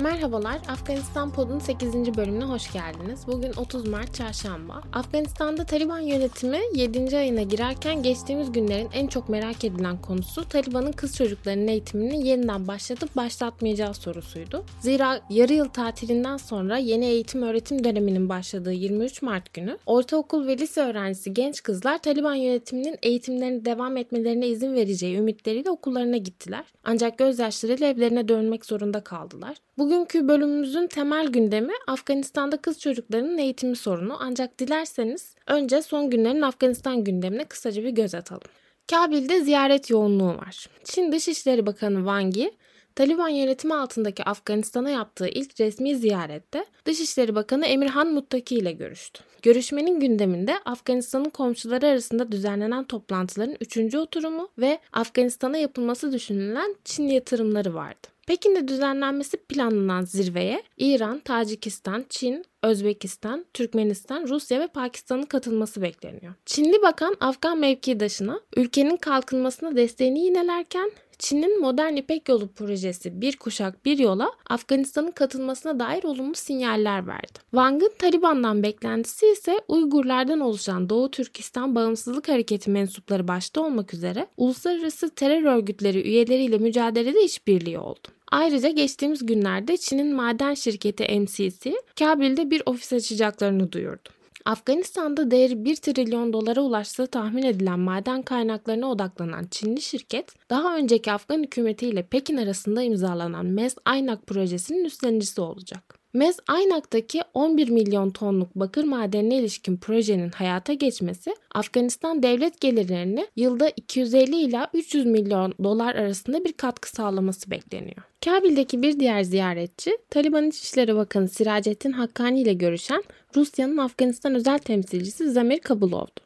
Merhabalar, Afganistan Pod'un 8. bölümüne hoş geldiniz. Bugün 30 Mart Çarşamba. Afganistan'da Taliban yönetimi 7. ayına girerken geçtiğimiz günlerin en çok merak edilen konusu Taliban'ın kız çocuklarının eğitimini yeniden başlatıp başlatmayacağı sorusuydu. Zira yarı yıl tatilinden sonra yeni eğitim öğretim döneminin başladığı 23 Mart günü ortaokul ve lise öğrencisi genç kızlar Taliban yönetiminin eğitimlerine devam etmelerine izin vereceği ümitleriyle okullarına gittiler. Ancak gözyaşlarıyla evlerine dönmek zorunda kaldılar. Bugünkü bölümümüzün temel gündemi Afganistan'da kız çocuklarının eğitimi sorunu, ancak dilerseniz önce son günlerin Afganistan gündemine kısaca bir göz atalım. Kabil'de ziyaret yoğunluğu var. Çin Dışişleri Bakanı Wang Yi, Taliban yönetimi altındaki Afganistan'a yaptığı ilk resmi ziyarette Dışişleri Bakanı Emirhan Muttaki ile görüştü. Görüşmenin gündeminde Afganistan'ın komşuları arasında düzenlenen toplantıların 3. oturumu ve Afganistan'a yapılması düşünülen Çin yatırımları vardı. Pekin'de düzenlenmesi planlanan zirveye İran, Tacikistan, Çin, Özbekistan, Türkmenistan, Rusya ve Pakistan'ın katılması bekleniyor. Çinli bakan Afgan mevkidaşına ülkenin kalkınmasına desteğini yinelerken Çin'in modern İpek Yolu projesi Bir Kuşak Bir Yola Afganistan'ın katılmasına dair olumlu sinyaller verdi. Wang'ın Taliban'dan beklentisi ise Uygurlardan oluşan Doğu Türkistan Bağımsızlık Hareketi mensupları başta olmak üzere uluslararası terör örgütleri üyeleriyle mücadelede işbirliği oldu. Ayrıca geçtiğimiz günlerde Çin'in maden şirketi MCC, Kabil'de bir ofis açacaklarını duyurdu. Afganistan'da değeri 1 trilyon dolara ulaştığı tahmin edilen maden kaynaklarına odaklanan Çinli şirket, daha önceki Afgan hükümetiyle Pekin arasında imzalanan Mes Aynak projesinin üstlenicisi olacak. Mes Aynak'taki 11 milyon tonluk bakır madenine ilişkin projenin hayata geçmesi, Afganistan devlet gelirlerine yılda 250 ila 300 milyon dolar arasında bir katkı sağlaması bekleniyor. Kabil'deki bir diğer ziyaretçi, Taliban İçişleri Bakanı Siracettin Hakkani ile görüşen Rusya'nın Afganistan özel temsilcisi Zamir Kabulov'du.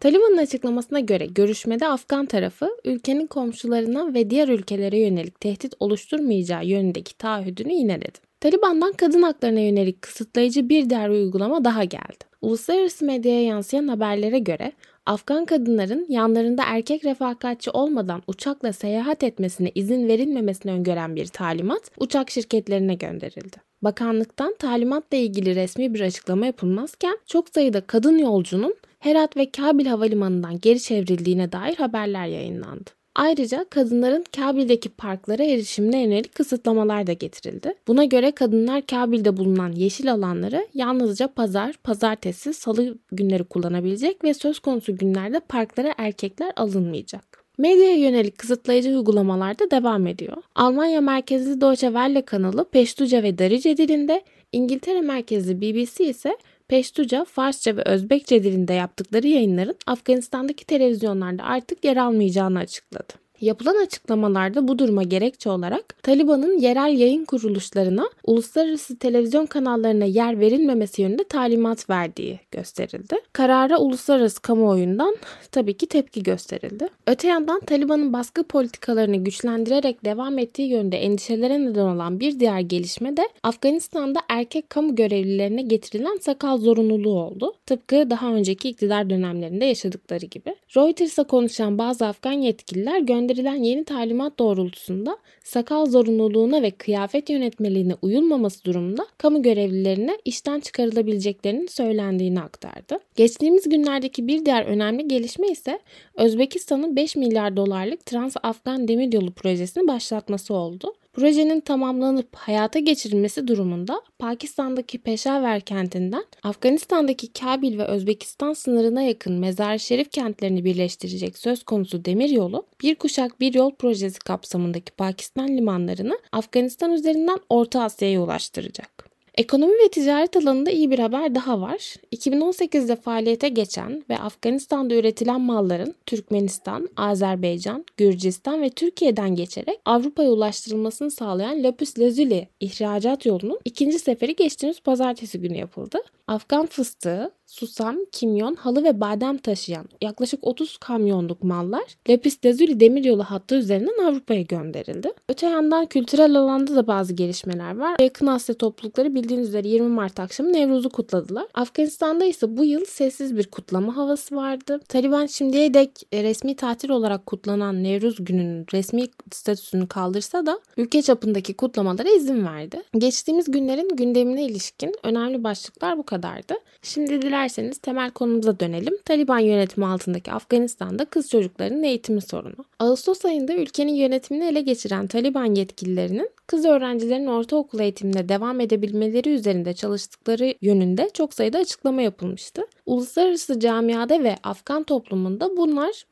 Taliban'ın açıklamasına göre görüşmede Afgan tarafı ülkenin komşularına ve diğer ülkelere yönelik tehdit oluşturmayacağı yönündeki taahhüdünü yineledi. Taliban'dan kadın haklarına yönelik kısıtlayıcı bir diğer uygulama daha geldi. Uluslararası medyaya yansıyan haberlere göre Afgan kadınların yanlarında erkek refakatçi olmadan uçakla seyahat etmesine izin verilmemesini öngören bir talimat uçak şirketlerine gönderildi. Bakanlıktan talimatla ilgili resmi bir açıklama yapılmazken çok sayıda kadın yolcunun Herat ve Kabil havalimanından geri çevrildiğine dair haberler yayınlandı. Ayrıca kadınların Kabil'deki parklara erişimine yönelik kısıtlamalar da getirildi. Buna göre kadınlar Kabil'de bulunan yeşil alanları yalnızca pazar, pazartesi, salı günleri kullanabilecek ve söz konusu günlerde parklara erkekler alınmayacak. Medyaya yönelik kısıtlayıcı uygulamalar da devam ediyor. Almanya merkezli Deutsche Welle kanalı Peştuca ve Darice dilinde, İngiltere merkezli BBC ise Peştuca, Farsça ve Özbekçe dilinde yaptıkları yayınların Afganistan'daki televizyonlarda artık yer almayacağını açıkladı. Yapılan açıklamalarda bu duruma gerekçe olarak Taliban'ın yerel yayın kuruluşlarına uluslararası televizyon kanallarına yer verilmemesi yönünde talimat verdiği gösterildi. Karara uluslararası kamuoyundan tabii ki tepki gösterildi. Öte yandan Taliban'ın baskı politikalarını güçlendirerek devam ettiği yönde endişelere neden olan bir diğer gelişme de Afganistan'da erkek kamu görevlilerine getirilen sakal zorunluluğu oldu. Tıpkı daha önceki iktidar dönemlerinde yaşadıkları gibi. Reuters'a konuşan bazı Afgan yetkililer gönderilen yeni talimat doğrultusunda sakal zorunluluğuna ve kıyafet yönetmeliğine uyulmaması durumunda kamu görevlilerine işten çıkarılabileceklerinin söylendiğini aktardı. Geçtiğimiz günlerdeki bir diğer önemli gelişme ise Özbekistan'ın 5 milyar dolarlık Trans-Afgan Demiryolu projesini başlatması oldu. Projenin tamamlanıp hayata geçirilmesi durumunda Pakistan'daki Peşaver kentinden Afganistan'daki Kabil ve Özbekistan sınırına yakın Mezar-ı Şerif kentlerini birleştirecek söz konusu demiryolu, Bir Kuşak Bir Yol projesi kapsamındaki Pakistan limanlarını Afganistan üzerinden Orta Asya'ya ulaştıracak. Ekonomi ve ticaret alanında iyi bir haber daha var. 2018'de faaliyete geçen ve Afganistan'da üretilen malların Türkmenistan, Azerbaycan, Gürcistan ve Türkiye'den geçerek Avrupa'ya ulaştırılmasını sağlayan lapis lazuli ihracat yolunun ikinci seferi geçtiğimiz pazartesi günü yapıldı. Afgan fıstığı, susam, kimyon, halı ve badem taşıyan yaklaşık 30 kamyonluk mallar Lapis Lazuli demiryolu hattı üzerinden Avrupa'ya gönderildi. Öte yandan kültürel alanda da bazı gelişmeler var. Yakın Asya toplulukları bildiğiniz üzere 20 Mart akşamı Nevruz'u kutladılar. Afganistan'da ise bu yıl sessiz bir kutlama havası vardı. Taliban şimdiye dek resmi tatil olarak kutlanan Nevruz gününün resmi statüsünü kaldırsa da ülke çapındaki kutlamalara izin verdi. Geçtiğimiz günlerin gündemine ilişkin önemli başlıklar bu kadardı. Şimdi dilerseniz temel konumuza dönelim. Taliban yönetimi altındaki Afganistan'da kız çocuklarının eğitimi sorunu. Ağustos ayında ülkenin yönetimini ele geçiren Taliban yetkililerinin kız öğrencilerin ortaokul eğitimine devam edebilmeleri üzerinde çalıştıkları yönünde çok sayıda açıklama yapılmıştı. Uluslararası camiada ve Afgan toplumunda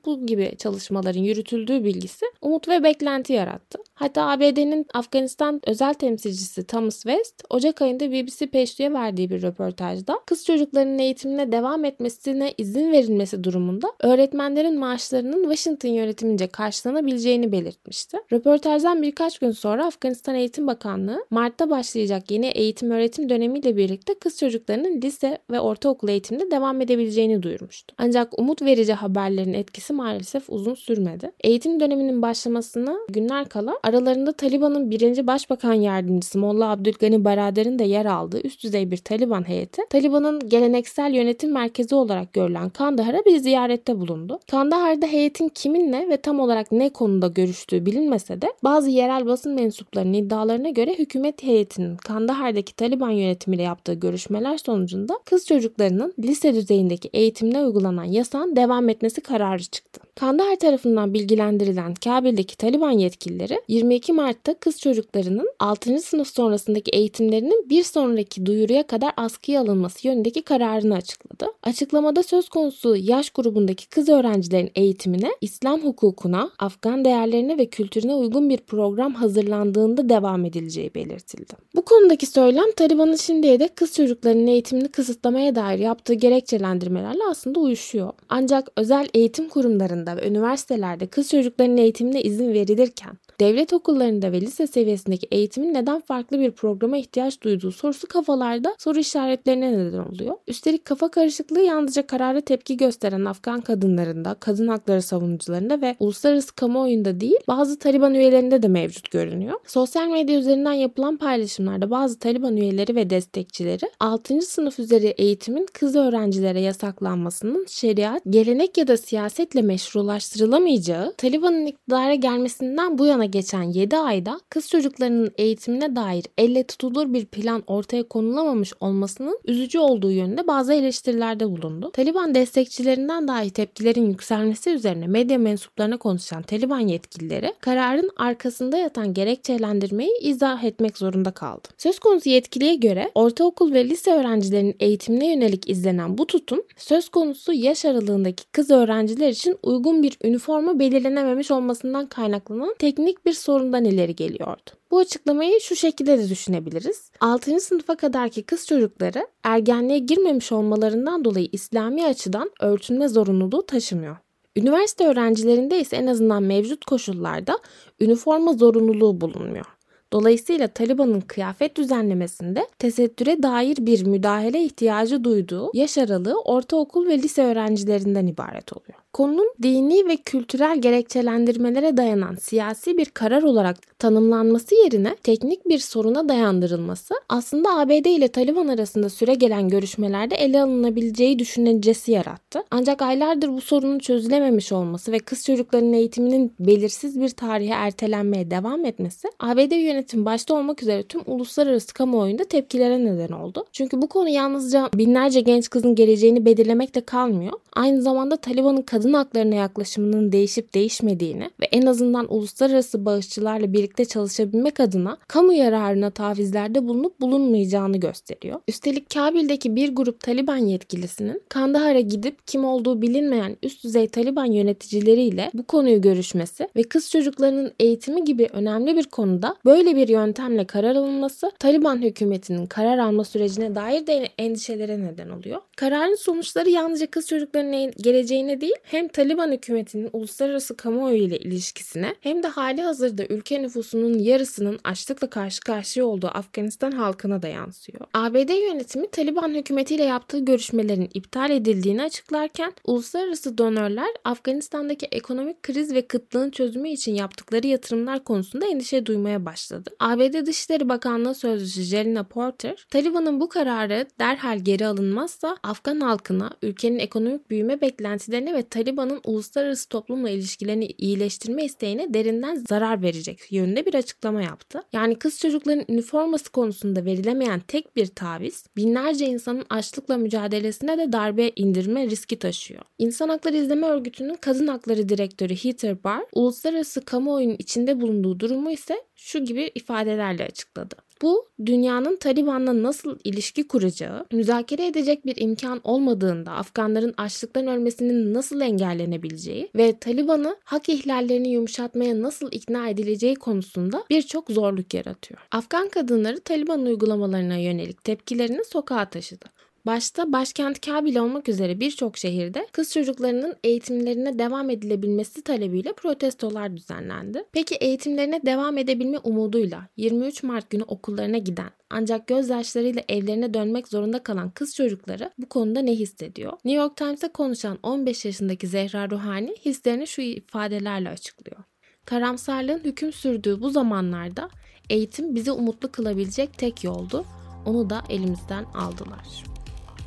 bu gibi çalışmaların yürütüldüğü bilgisi umut ve beklenti yarattı. Hatta ABD'nin Afganistan özel temsilcisi Thomas West, Ocak ayında BBC Peştu'ya verdiği bir röportajda kız çocuklarının eğitimine devam etmesine izin verilmesi durumunda öğretmenlerin maaşlarının Washington yönetimince karşılanabileceğini belirtmişti. Röportajdan birkaç gün sonra Afganistan Eğitim Bakanlığı, Mart'ta başlayacak yeni eğitim öğretim dönemiyle birlikte kız çocuklarının lise ve ortaokul eğitimine devam edebileceğini duyurmuştu. Ancak umut verici haberlerin etkisi maalesef uzun sürmedi. Eğitim döneminin başlamasına günler kala aralarında Taliban'ın 1. Başbakan Yardımcısı Molla Abdülgani Barader'in de yer aldığı üst düzey bir Taliban heyeti, Taliban'ın geleneksel yönetim merkezi olarak görülen Kandahar'a bir ziyarette bulundu. Kandahar'da heyetin kiminle ve tam olarak ne konuda görüştüğü bilinmese de bazı yerel basın mensuplarının iddialarına göre hükümet heyetinin Kandahar'daki Taliban yönetimiyle yaptığı görüşmeler sonucunda kız çocuklarının lise düzeyindeki eğitimine uygulanan yasağın devam etmesi kararı çıktı. Kandahar tarafından bilgilendirilen Kabil'deki Taliban yetkilileri 22 Mart'ta kız çocuklarının 6. sınıf sonrasındaki eğitimlerinin bir sonraki duyuruya kadar askıya alınması yönündeki kararını açıkladı. Açıklamada söz konusu yaş grubundaki kız öğrencilerin eğitimine, İslam hukukuna, Afgan değerlerine ve kültürüne uygun bir program hazırlandığında devam edileceği belirtildi. Bu konudaki söylem Taliban'ın şimdiye dek kız çocuklarının eğitimini kısıtlamaya dair yaptığı gerekçelendirmelerle aslında uyuşuyor. Ancak özel eğitim kurumlarında ve üniversitelerde kız çocuklarının eğitimine izin verilirken devlet okullarında ve lise seviyesindeki eğitimin neden farklı bir programa ihtiyaç duyduğu sorusu kafalarda soru işaretlerine neden oluyor. Üstelik kafa karışıklığı yalnızca karara tepki gösteren Afgan kadınlarında, kadın hakları savunucularında ve uluslararası kamuoyunda değil, bazı Taliban üyelerinde de mevcut görünüyor. Sosyal medya üzerinden yapılan paylaşımlarda bazı Taliban üyeleri ve destekçileri 6. sınıf üzeri eğitimin kız öğrencilere yasaklanmasının şeriat, gelenek ya da siyasetle meşrulaştırılamayacağı, Taliban'ın iktidara gelmesinden bu yana geçen 7 ayda kız çocuklarının eğitimine dair elle tutulur bir plan ortaya konulamamış olmasının üzücü olduğu yönünde bazı eleştirilerde bulundu. Taliban destekçilerinden dahi tepkilerin yükselmesi üzerine medya mensuplarına konuşan Taliban yetkilileri kararın arkasında yatan gerekçelendirmeyi izah etmek zorunda kaldı. Söz konusu yetkiliye göre ortaokul ve lise öğrencilerinin eğitimine yönelik izlenen bu tutum, söz konusu yaş aralığındaki kız öğrenciler için uygun bir üniforma belirlenememiş olmasından kaynaklanan teknik bir sorundan ileri geliyordu. Bu açıklamayı şu şekilde de düşünebiliriz. 6. sınıfa kadarki kız çocukları ergenliğe girmemiş olmalarından dolayı İslami açıdan örtünme zorunluluğu taşımıyor. Üniversite öğrencilerinde ise en azından mevcut koşullarda üniforma zorunluluğu bulunmuyor. Dolayısıyla Taliban'ın kıyafet düzenlemesinde tesettüre dair bir müdahale ihtiyacı duyduğu yaş aralığı ortaokul ve lise öğrencilerinden ibaret oluyor. Konunun dini ve kültürel gerekçelendirmelere dayanan siyasi bir karar olarak tanımlanması yerine teknik bir soruna dayandırılması aslında ABD ile Taliban arasında süregelen görüşmelerde ele alınabileceği düşüncesi yarattı. Ancak aylardır bu sorunun çözülememiş olması ve kız çocuklarının eğitiminin belirsiz bir tarihe ertelenmeye devam etmesi ABD yönetim başta olmak üzere tüm uluslararası kamuoyunda tepkilere neden oldu. Çünkü bu konu yalnızca binlerce genç kızın geleceğini belirlemekle kalmıyor. Aynı zamanda Taliban'ın kadın haklarına yaklaşımının değişip değişmediğini ve en azından uluslararası bağışçılarla birlikte çalışabilmek adına kamu yararına tavizlerde bulunup bulunmayacağını gösteriyor. Üstelik Kabil'deki bir grup Taliban yetkilisinin Kandahar'a gidip kim olduğu bilinmeyen üst düzey Taliban yöneticileriyle bu konuyu görüşmesi ve kız çocuklarının eğitimi gibi önemli bir konuda böyle böyle bir yöntemle karar alınması Taliban hükümetinin karar alma sürecine dair de endişelere neden oluyor. Kararın sonuçları yalnızca kız çocuklarının geleceğine değil, hem Taliban hükümetinin uluslararası kamuoyu ile ilişkisine hem de hali hazırda ülke nüfusunun yarısının açlıkla karşı karşıya olduğu Afganistan halkına da yansıyor. ABD yönetimi Taliban hükümetiyle yaptığı görüşmelerin iptal edildiğini açıklarken uluslararası donörler Afganistan'daki ekonomik kriz ve kıtlığın çözümü için yaptıkları yatırımlar konusunda endişe duymaya başladı. ABD Dışişleri Bakanlığı Sözcüsü Jelena Porter, Taliban'ın bu kararı derhal geri alınmazsa Afgan halkına, ülkenin ekonomik büyüme beklentilerine ve Taliban'ın uluslararası toplumla ilişkilerini iyileştirme isteğine derinden zarar verecek yönünde bir açıklama yaptı. Yani kız çocukların üniforması konusunda verilemeyen tek bir taviz, binlerce insanın açlıkla mücadelesine de darbe indirme riski taşıyor. İnsan Hakları İzleme Örgütü'nün Kadın Hakları Direktörü Heather Barr, uluslararası kamuoyunun içinde bulunduğu durumu ise şu gibi ifadelerle açıkladı. Bu, dünyanın Taliban'la nasıl ilişki kuracağı, müzakere edecek bir imkan olmadığında Afganların açlıktan ölmesinin nasıl engellenebileceği ve Taliban'ı hak ihlallerini yumuşatmaya nasıl ikna edileceği konusunda birçok zorluk yaratıyor. Afgan kadınları Taliban uygulamalarına yönelik tepkilerini sokağa taşıdı. Başta başkent Kabil olmak üzere birçok şehirde kız çocuklarının eğitimlerine devam edilebilmesi talebiyle protestolar düzenlendi. Peki eğitimlerine devam edebilme umuduyla 23 Mart günü okullarına giden ancak gözyaşlarıyla evlerine dönmek zorunda kalan kız çocukları bu konuda ne hissediyor? New York Times'a konuşan 15 yaşındaki Zehra Ruhani hislerini şu ifadelerle açıklıyor. Karamsarlığın hüküm sürdüğü bu zamanlarda eğitim bizi umutlu kılabilecek tek yoldu. Onu da elimizden aldılar.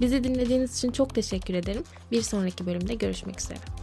Bizi dinlediğiniz için çok teşekkür ederim. Bir sonraki bölümde görüşmek üzere.